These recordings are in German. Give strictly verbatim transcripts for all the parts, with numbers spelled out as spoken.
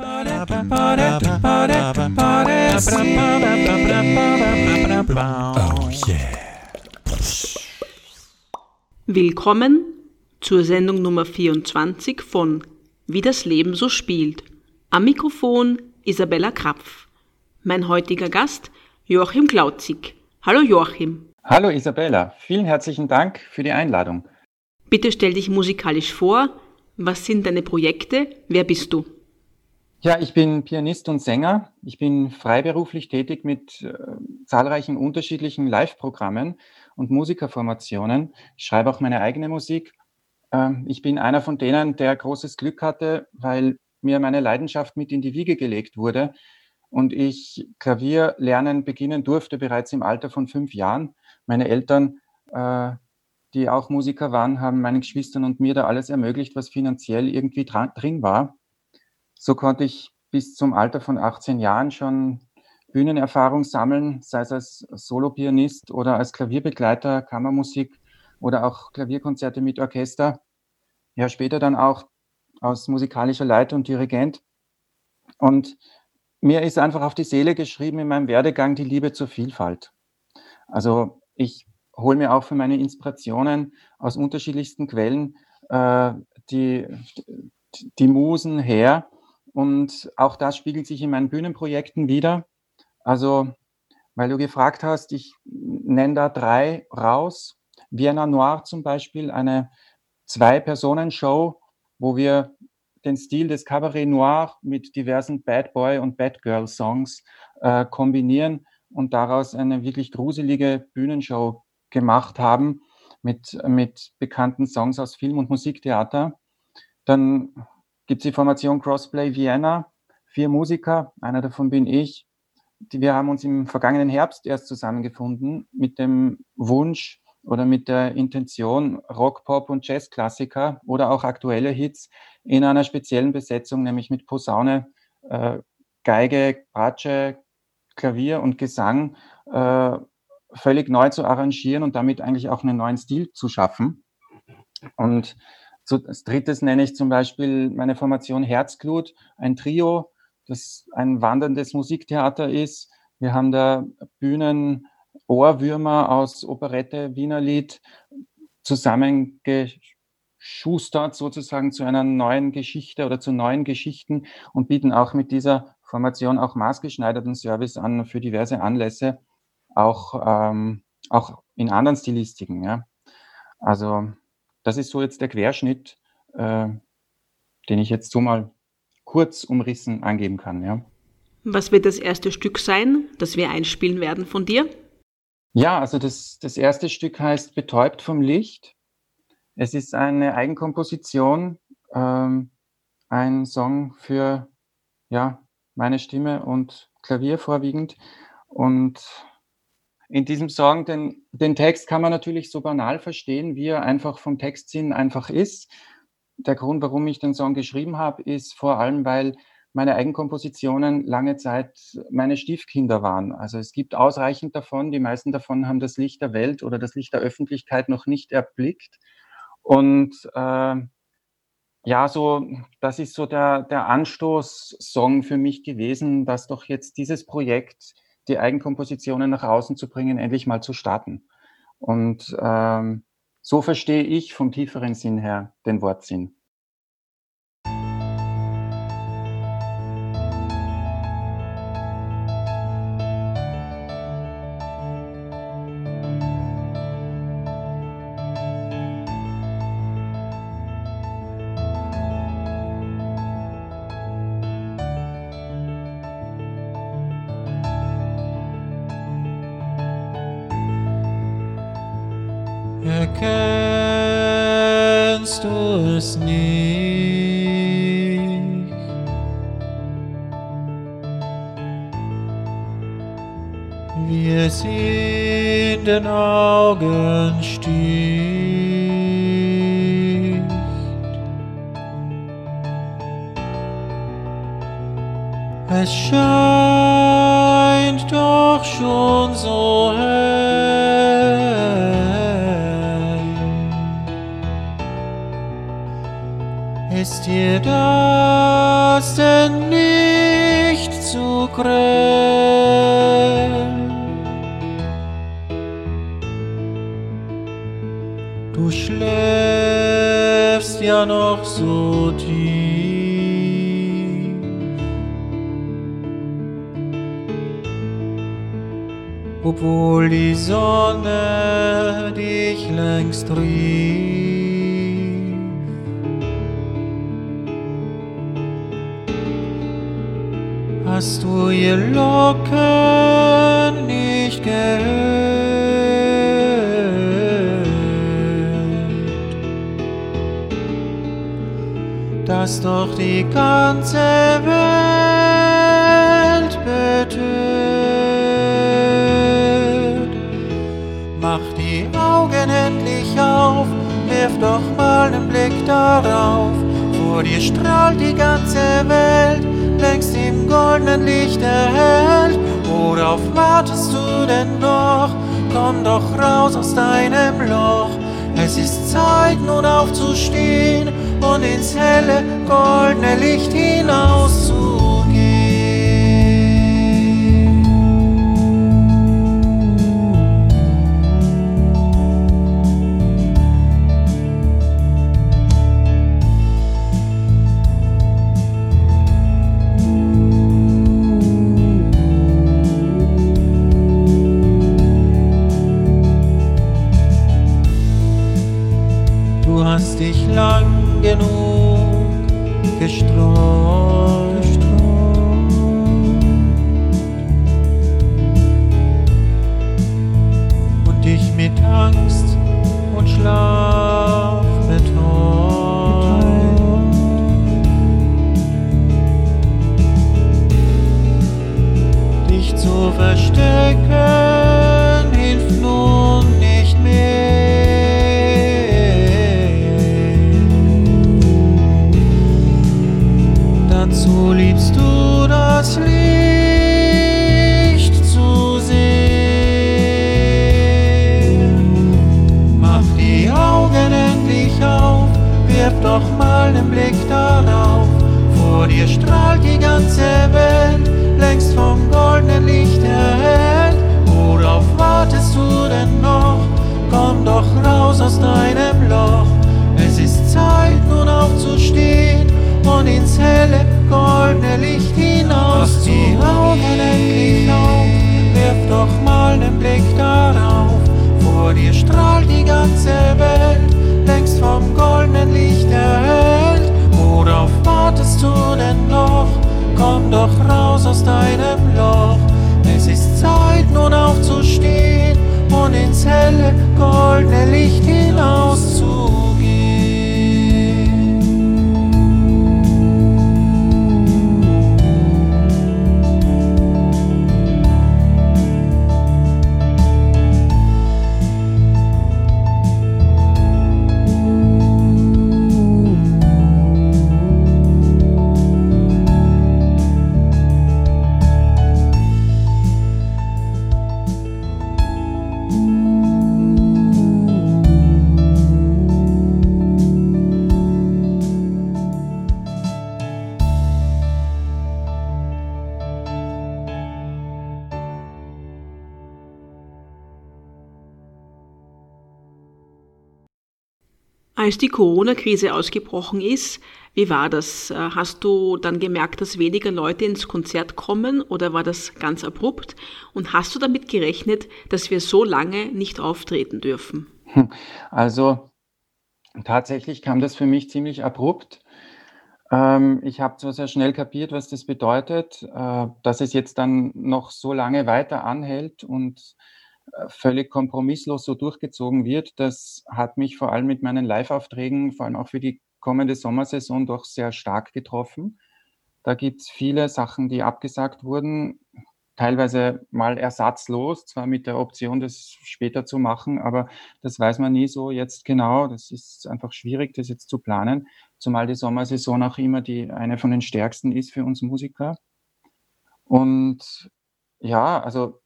Oh yeah. Willkommen zur Sendung Nummer vierundzwanzig von Wie das Leben so spielt. Am Mikrofon Isabella Krapf. Mein heutiger Gast Joachim Klaucig. Hallo Joachim. Hallo Isabella, vielen herzlichen Dank für die Einladung. Bitte stell dich musikalisch vor. Was sind deine Projekte? Wer bist du? Ja, ich bin Pianist und Sänger. Ich bin freiberuflich tätig mit äh, zahlreichen unterschiedlichen Live-Programmen und Musikerformationen. Ich schreibe auch meine eigene Musik. Ähm, ich bin einer von denen, der großes Glück hatte, weil mir meine Leidenschaft mit in die Wiege gelegt wurde und ich Klavier lernen beginnen durfte bereits im Alter von fünf Jahren. Meine Eltern, äh, die auch Musiker waren, haben meinen Geschwistern und mir da alles ermöglicht, was finanziell irgendwie dran, drin war. So konnte ich bis zum Alter von achtzehn Jahren schon Bühnenerfahrung sammeln, sei es als Solopianist oder als Klavierbegleiter, Kammermusik oder auch Klavierkonzerte mit Orchester. Ja, später dann auch als musikalischer Leiter und Dirigent. Und mir ist einfach auf die Seele geschrieben in meinem Werdegang die Liebe zur Vielfalt. Also ich hole mir auch für meine Inspirationen aus unterschiedlichsten Quellen äh, die, die Musen her. Und auch das spiegelt sich in meinen Bühnenprojekten wieder. Also, weil du gefragt hast, ich nenne da drei raus. Vienna Noir zum Beispiel, eine Zwei-Personen-Show, wo wir den Stil des Cabaret Noir mit diversen Bad Boy- und Bad Girl-Songs äh, kombinieren und daraus eine wirklich gruselige Bühnenshow gemacht haben mit, mit bekannten Songs aus Film- und Musiktheater. Dann gibt es die Formation Crossplay Vienna, vier Musiker, einer davon bin ich. Wir haben uns im vergangenen Herbst erst zusammengefunden mit dem Wunsch oder mit der Intention, Rock, Pop und Jazzklassiker oder auch aktuelle Hits in einer speziellen Besetzung, nämlich mit Posaune, äh, Geige, Bratsche, Klavier und Gesang, äh, völlig neu zu arrangieren und damit eigentlich auch einen neuen Stil zu schaffen. Und als drittes nenne ich zum Beispiel meine Formation Herzglut, ein Trio, das ein wanderndes Musiktheater ist. Wir haben da Bühnen-Ohrwürmer aus Operette, Wienerlied zusammengeschustert sozusagen zu einer neuen Geschichte oder zu neuen Geschichten und bieten auch mit dieser Formation auch maßgeschneiderten Service an für diverse Anlässe, auch, ähm, auch in anderen Stilistiken. Ja. Also das ist so jetzt der Querschnitt, äh, den ich jetzt so mal kurz umrissen angeben kann. Ja. Was wird das erste Stück sein, das wir einspielen werden von dir? Ja, also das, das erste Stück heißt Betäubt vom Licht. Es ist eine Eigenkomposition, ähm, ein Song für ja, meine Stimme und Klavier vorwiegend. Und in diesem Song, den, den Text kann man natürlich so banal verstehen, wie er einfach vom Textsinn einfach ist. Der Grund, warum ich den Song geschrieben habe, ist vor allem, weil meine Eigenkompositionen lange Zeit meine Stiefkinder waren. Also es gibt ausreichend davon, die meisten davon haben das Licht der Welt oder das Licht der Öffentlichkeit noch nicht erblickt. Und äh, ja, so das ist so der, der Anstoßsong für mich gewesen, dass doch jetzt dieses Projekt, die Eigenkompositionen nach außen zu bringen, endlich mal zu starten. Und ähm, so verstehe ich vom tieferen Sinn her den Wortsinn. Erkennst du es nicht? Wir sehen den Augenstich. Es scheint doch schon so hell. Ist dir das denn nie? so grell. Du schläfst ja noch so tief. Obwohl die Sonne dich längst rief. Hast du ihr Locken nicht gehört, das doch die ganze Welt betört? Mach die Augen endlich auf, wirf doch mal einen Blick darauf, vor dir strahlt die ganze Welt, längst im goldenen Licht erhellt. Worauf wartest du denn noch? Komm doch raus aus deinem Loch. Es ist Zeit, nun aufzustehen und ins helle, goldene Licht hinauszugehen. Dich lang genug gestreut, gestreut und dich mit Angst und Schlaf betäubt. Dich zu verstecken hilft nun nicht mehr. So liebst du das Licht zu sehen. Mach die Augen endlich auf, wirf doch mal den Blick darauf. Vor dir strahlt die ganze Welt, längst vom goldenen Licht erhellt. Worauf wartest du denn noch? Komm doch raus aus deinem Loch. Es ist Zeit, nun aufzustehen und ins helle, goldene Licht hinaus. Die Augen endlich auf, wirf doch mal den Blick darauf. Vor dir strahlt die ganze Welt, längst vom goldenen Licht erhellt. Worauf wartest du denn noch? Komm doch raus aus deinem Loch. Es ist Zeit, nun aufzustehen und ins helle, goldene Licht hinauszugehen. Als die Corona-Krise ausgebrochen ist, wie war das? Hast du dann gemerkt, dass weniger Leute ins Konzert kommen oder war das ganz abrupt? Und hast du damit gerechnet, dass wir so lange nicht auftreten dürfen? Also tatsächlich kam das für mich ziemlich abrupt. Ich habe zwar sehr schnell kapiert, was das bedeutet, dass es jetzt dann noch so lange weiter anhält und völlig kompromisslos so durchgezogen wird. Das hat mich vor allem mit meinen Live-Aufträgen, vor allem auch für die kommende Sommersaison, doch sehr stark getroffen. Da gibt es viele Sachen, die abgesagt wurden, teilweise mal ersatzlos, zwar mit der Option, das später zu machen, aber das weiß man nie so jetzt genau. Das ist einfach schwierig, das jetzt zu planen, zumal die Sommersaison auch immer die eine von den stärksten ist für uns Musiker. Und ja, also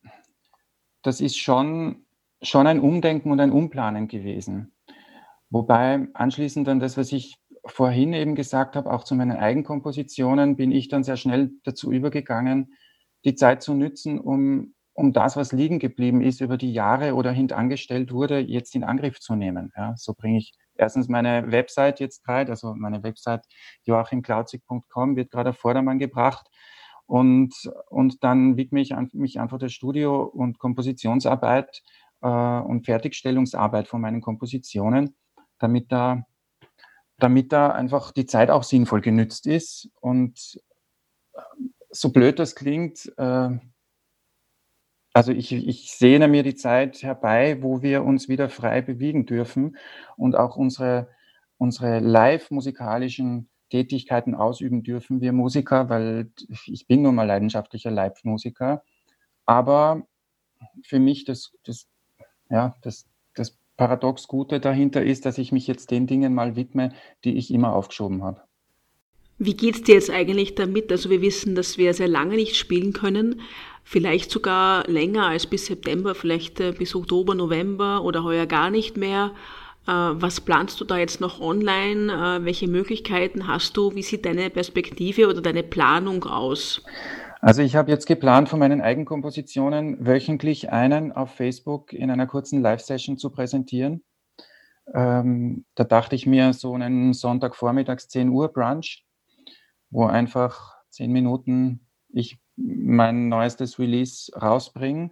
das ist schon, schon ein Umdenken und ein Umplanen gewesen. Wobei anschließend dann das, was ich vorhin eben gesagt habe, auch zu meinen Eigenkompositionen, bin ich dann sehr schnell dazu übergegangen, die Zeit zu nützen, um, um das, was liegen geblieben ist, über die Jahre oder hintangestellt wurde, jetzt in Angriff zu nehmen. Ja, so bringe ich erstens meine Website jetzt gerade, also meine Website joachim klaucig punkt com wird gerade auf Vordermann gebracht. Und, und dann widme ich an, mich einfach der Studio- und Kompositionsarbeit äh, und Fertigstellungsarbeit von meinen Kompositionen, damit da, damit da einfach die Zeit auch sinnvoll genützt ist. Und so blöd das klingt, äh, also ich, ich sehne mir die Zeit herbei, wo wir uns wieder frei bewegen dürfen und auch unsere, unsere live-musikalischen Tätigkeiten ausüben dürfen, wir Musiker, weil ich bin nun mal leidenschaftlicher Live-Musiker. Aber für mich das, das, ja, das, das paradox Gute dahinter ist, dass ich mich jetzt den Dingen mal widme, die ich immer aufgeschoben habe. Wie geht es dir jetzt eigentlich damit? Also wir wissen, dass wir sehr lange nicht spielen können, vielleicht sogar länger als bis September, vielleicht bis Oktober, November oder heuer gar nicht mehr. Was planst du da jetzt noch online? Welche Möglichkeiten hast du? Wie sieht deine Perspektive oder deine Planung aus? Also ich habe jetzt geplant, von meinen Eigenkompositionen wöchentlich einen auf Facebook in einer kurzen Live-Session zu präsentieren. Ähm, da dachte ich mir so einen Sonntagvormittags zehn Uhr Brunch, wo einfach zehn Minuten ich mein neuestes Release rausbringe.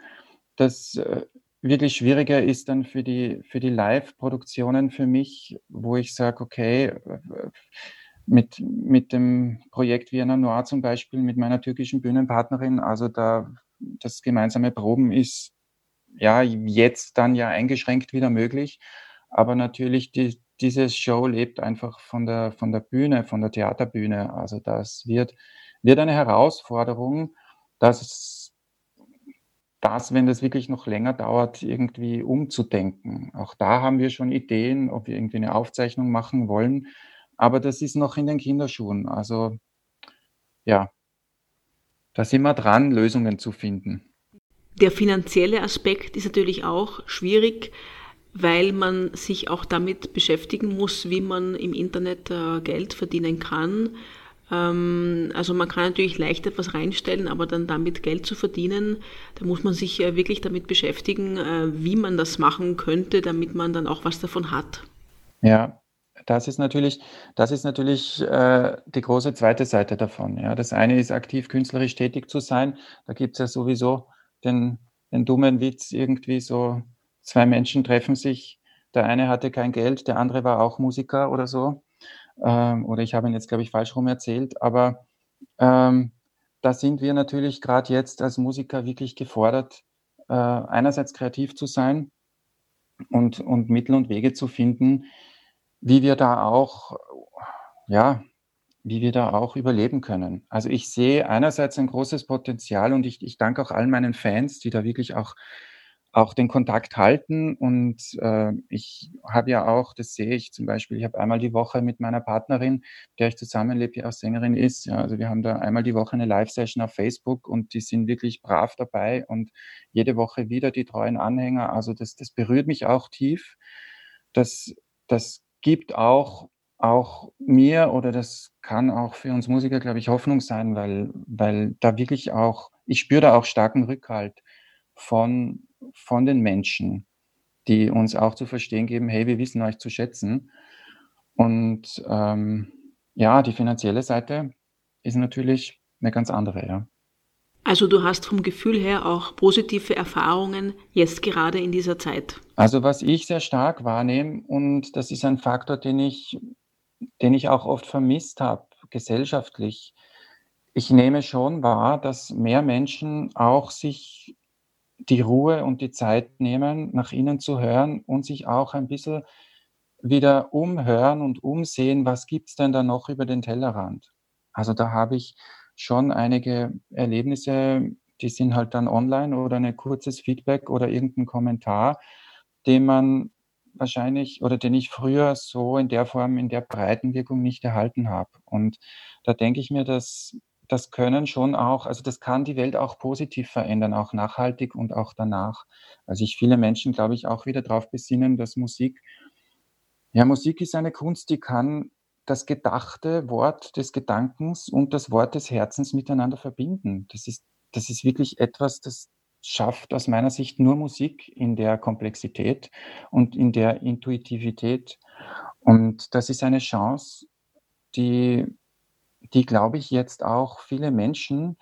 Das äh, wirklich schwieriger ist dann für die, für die Live-Produktionen für mich, wo ich sage, okay, mit, mit dem Projekt Vienna Noir zum Beispiel, mit meiner türkischen Bühnenpartnerin, also da das gemeinsame Proben ist ja jetzt dann ja eingeschränkt wieder möglich, aber natürlich die, diese Show lebt einfach von der, von der Bühne, von der Theaterbühne, also das wird, wird eine Herausforderung, dass es das, wenn das wirklich noch länger dauert, irgendwie umzudenken. Auch da haben wir schon Ideen, ob wir irgendwie eine Aufzeichnung machen wollen. Aber das ist noch in den Kinderschuhen. Also ja, da sind wir dran, Lösungen zu finden. Der finanzielle Aspekt ist natürlich auch schwierig, weil man sich auch damit beschäftigen muss, wie man im Internet Geld verdienen kann. Also man kann natürlich leicht etwas reinstellen, aber dann damit Geld zu verdienen, da muss man sich wirklich damit beschäftigen, wie man das machen könnte, damit man dann auch was davon hat. Ja, das ist natürlich, das ist natürlich äh, die große zweite Seite davon. Ja. Das eine ist, aktiv künstlerisch tätig zu sein. Da gibt es ja sowieso den, den dummen Witz, irgendwie so zwei Menschen treffen sich, der eine hatte kein Geld, der andere war auch Musiker oder so. Oder ich habe ihn jetzt, glaube ich, falsch rum erzählt, aber ähm, da sind wir natürlich gerade jetzt als Musiker wirklich gefordert, äh, einerseits kreativ zu sein und, und Mittel und Wege zu finden, wie wir da auch, ja, wie wir da auch überleben können. Also ich sehe einerseits ein großes Potenzial und ich, ich danke auch allen meinen Fans, die da wirklich auch auch den Kontakt halten und äh, ich habe ja auch, das sehe ich zum Beispiel, ich habe einmal die Woche mit meiner Partnerin, mit der ich zusammenlebe, die auch Sängerin ist, ja, also wir haben da einmal die Woche eine Live-Session auf Facebook und die sind wirklich brav dabei und jede Woche wieder die treuen Anhänger, also das, das berührt mich auch tief, das, das gibt auch, auch mir oder das kann auch für uns Musiker, glaube ich, Hoffnung sein, weil, weil da wirklich auch, ich spüre da auch starken Rückhalt von von den Menschen, die uns auch zu verstehen geben, hey, wir wissen euch zu schätzen. Und ähm, ja, die finanzielle Seite ist natürlich eine ganz andere. Ja. Also du hast vom Gefühl her auch positive Erfahrungen jetzt gerade in dieser Zeit. Also was ich sehr stark wahrnehme, und das ist ein Faktor, den ich, den ich auch oft vermisst habe, gesellschaftlich. Ich nehme schon wahr, dass mehr Menschen auch sich die Ruhe und die Zeit nehmen, nach innen zu hören und sich auch ein bisschen wieder umhören und umsehen, was gibt es denn da noch über den Tellerrand. Also da habe ich schon einige Erlebnisse, die sind halt dann online oder ein kurzes Feedback oder irgendein Kommentar, den man wahrscheinlich oder den ich früher so in der Form, in der Breitenwirkung nicht erhalten habe. Und da denke ich mir, dass das können schon auch, also das kann die Welt auch positiv verändern, auch nachhaltig und auch danach. Also ich viele Menschen, glaube ich, auch wieder darauf besinnen, dass Musik, ja, Musik ist eine Kunst, die kann das gedachte Wort des Gedankens und das Wort des Herzens miteinander verbinden. Das ist, das ist wirklich etwas, das schafft aus meiner Sicht nur Musik in der Komplexität und in der Intuitivität. Und das ist eine Chance, die, die glaube ich, jetzt auch viele Menschen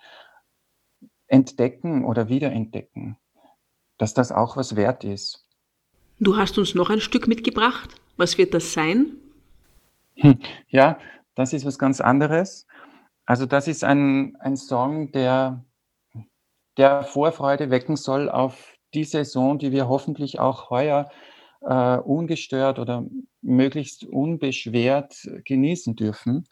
entdecken oder wiederentdecken, dass das auch was wert ist. Du hast uns noch ein Stück mitgebracht. Was wird das sein? Hm, ja, das ist was ganz anderes. Also das ist ein, ein Song, der, der Vorfreude wecken soll auf die Saison, die wir hoffentlich auch heuer äh, ungestört oder möglichst unbeschwert genießen dürfen.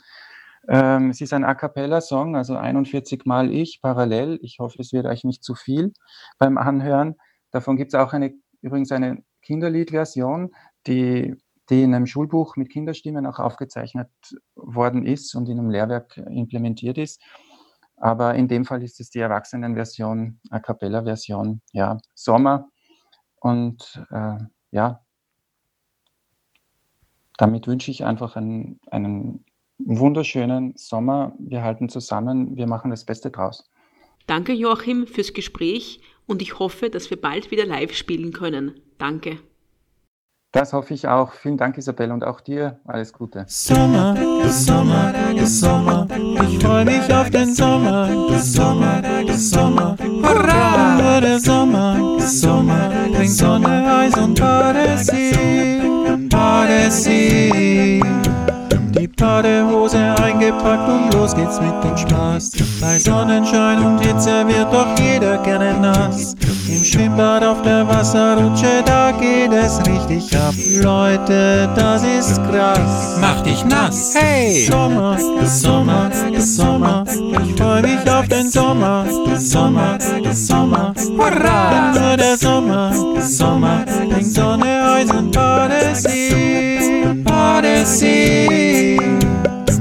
Ähm, es ist ein A-Cappella-Song, also einundvierzig Mal ich, parallel. Ich hoffe, es wird euch nicht zu viel beim Anhören. Davon gibt es auch eine, übrigens eine Kinderliedversion, die, die in einem Schulbuch mit Kinderstimmen auch aufgezeichnet worden ist und in einem Lehrwerk implementiert ist. Aber in dem Fall ist es die Erwachsenenversion, A-Cappella-Version, ja, Sommer. Und äh, ja, damit wünsche ich einfach einen, einen wunderschönen Sommer. Wir halten zusammen, wir machen das Beste draus. Danke, Joachim, fürs Gespräch und ich hoffe, dass wir bald wieder live spielen können. Danke. Das hoffe ich auch. Vielen Dank, Isabelle, und auch dir. Alles Gute. Sommer, Sommer, Sommer. Ich freue mich auf den Sommer, Sommer, Sommer. Hurra! Der Sommer, Sommer. Bringt Sonne, Eis und Badesee, Badesee. Die Badehose eingepackt und los geht's mit dem Spaß. Bei Sonnenschein und Hitze wird doch jeder gerne nass. Im Schwimmbad auf der Wasserrutsche, da geht es richtig ab. Leute, das ist krass. Mach dich nass. Hey! Sommer, Sommer, Sommer. Ich freu mich auf den Sommer, Sommer, Sommer. Hurra! Nur der Sommer, Sommer. Bringt Sonne, Eis und Badesee, Badesee.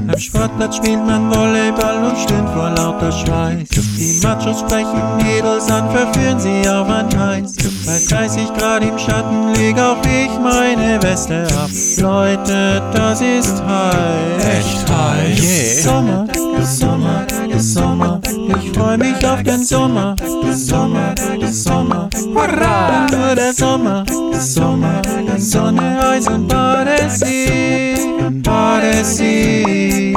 Am Sportplatz spielt man Volleyball und stöhnt vor lauter Schweiß. Die Machos sprechen Mädels an, verführen sie auf ein Eis. Bei dreißig Grad im Schatten leg auch ich meine Weste ab. Leute, das ist heiß. Echt heiß. Yeah. Sommer, Sommer, Sommer. Ich freu mich auf den Sommer, Sommer, Sommer. Hurra! Nur der Sommer, Sommer. Sonne, Eis und Badesee, Badesee.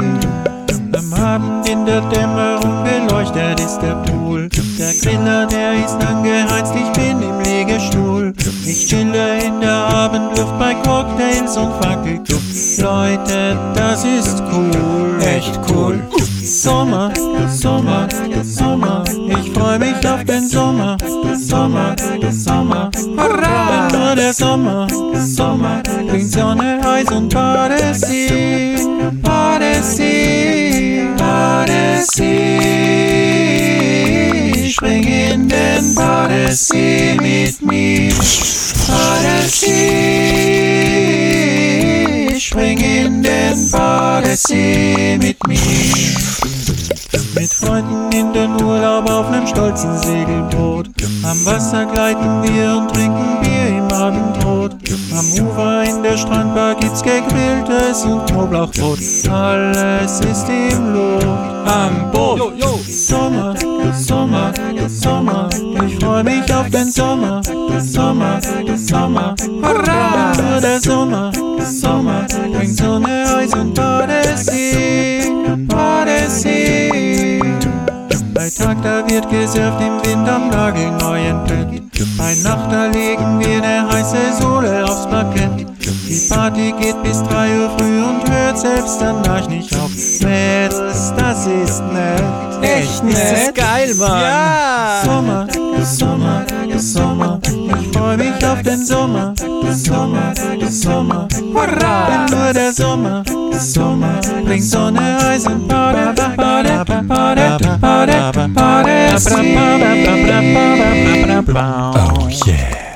Am Abend in der Dämmerung beleuchtet ist der Pool. Der Griller, der ist angeheizt, ich bin im Liegestuhl. Ich chille in der Abendluft bei Cocktails und Fackelduft. Leute, das ist cool, echt cool. Sommer, Sommer, Sommer. Ich freu mich auf den Sommer, Sommer, Sommer. Hurra! Nur der Sommer, Sommer. Bringt Sonne, Eis und Badesee, Badesee, Badesee. Spring in den Badesee mit mir, Badesee. Spring in den Badesee mit mir. Mit Freunden in den Urlaub auf nem stolzen Segelboot. Am Wasser gleiten wir und trinken Bier im Abendrot. Am Ufer in der Strandbar gibt's Gegrilltes und Knoblauchbrot. Alles ist im Lot am Boot. Sommer, Sommer, Sommer. Ich freu mich auf den Sommer, Sommer, Sommer. Hurra! Nur der Sommer, Sommer. Bringt Sonne, Eis und Badesee, Badesee. Bei Tag, da wird gesurft im Wind am nagelneuen Bett. Bei Nacht, da legen wir ne heiße Sohle aufs Parkett. Die Party geht bis drei Uhr früh und hört selbst danach nicht auf. Mädels, das ist nett. Echt nett. Ist das geil, Mann. Ja. Sommer, Sommer, Sommer. Ich freu mich auf den Sommer, Sommer, Sommer. Hurra! Denn nur der Sommer, Sommer. Bringt Sonne, Eis und Badesee, Badesee, Badesee, Badesee. Oh yeah.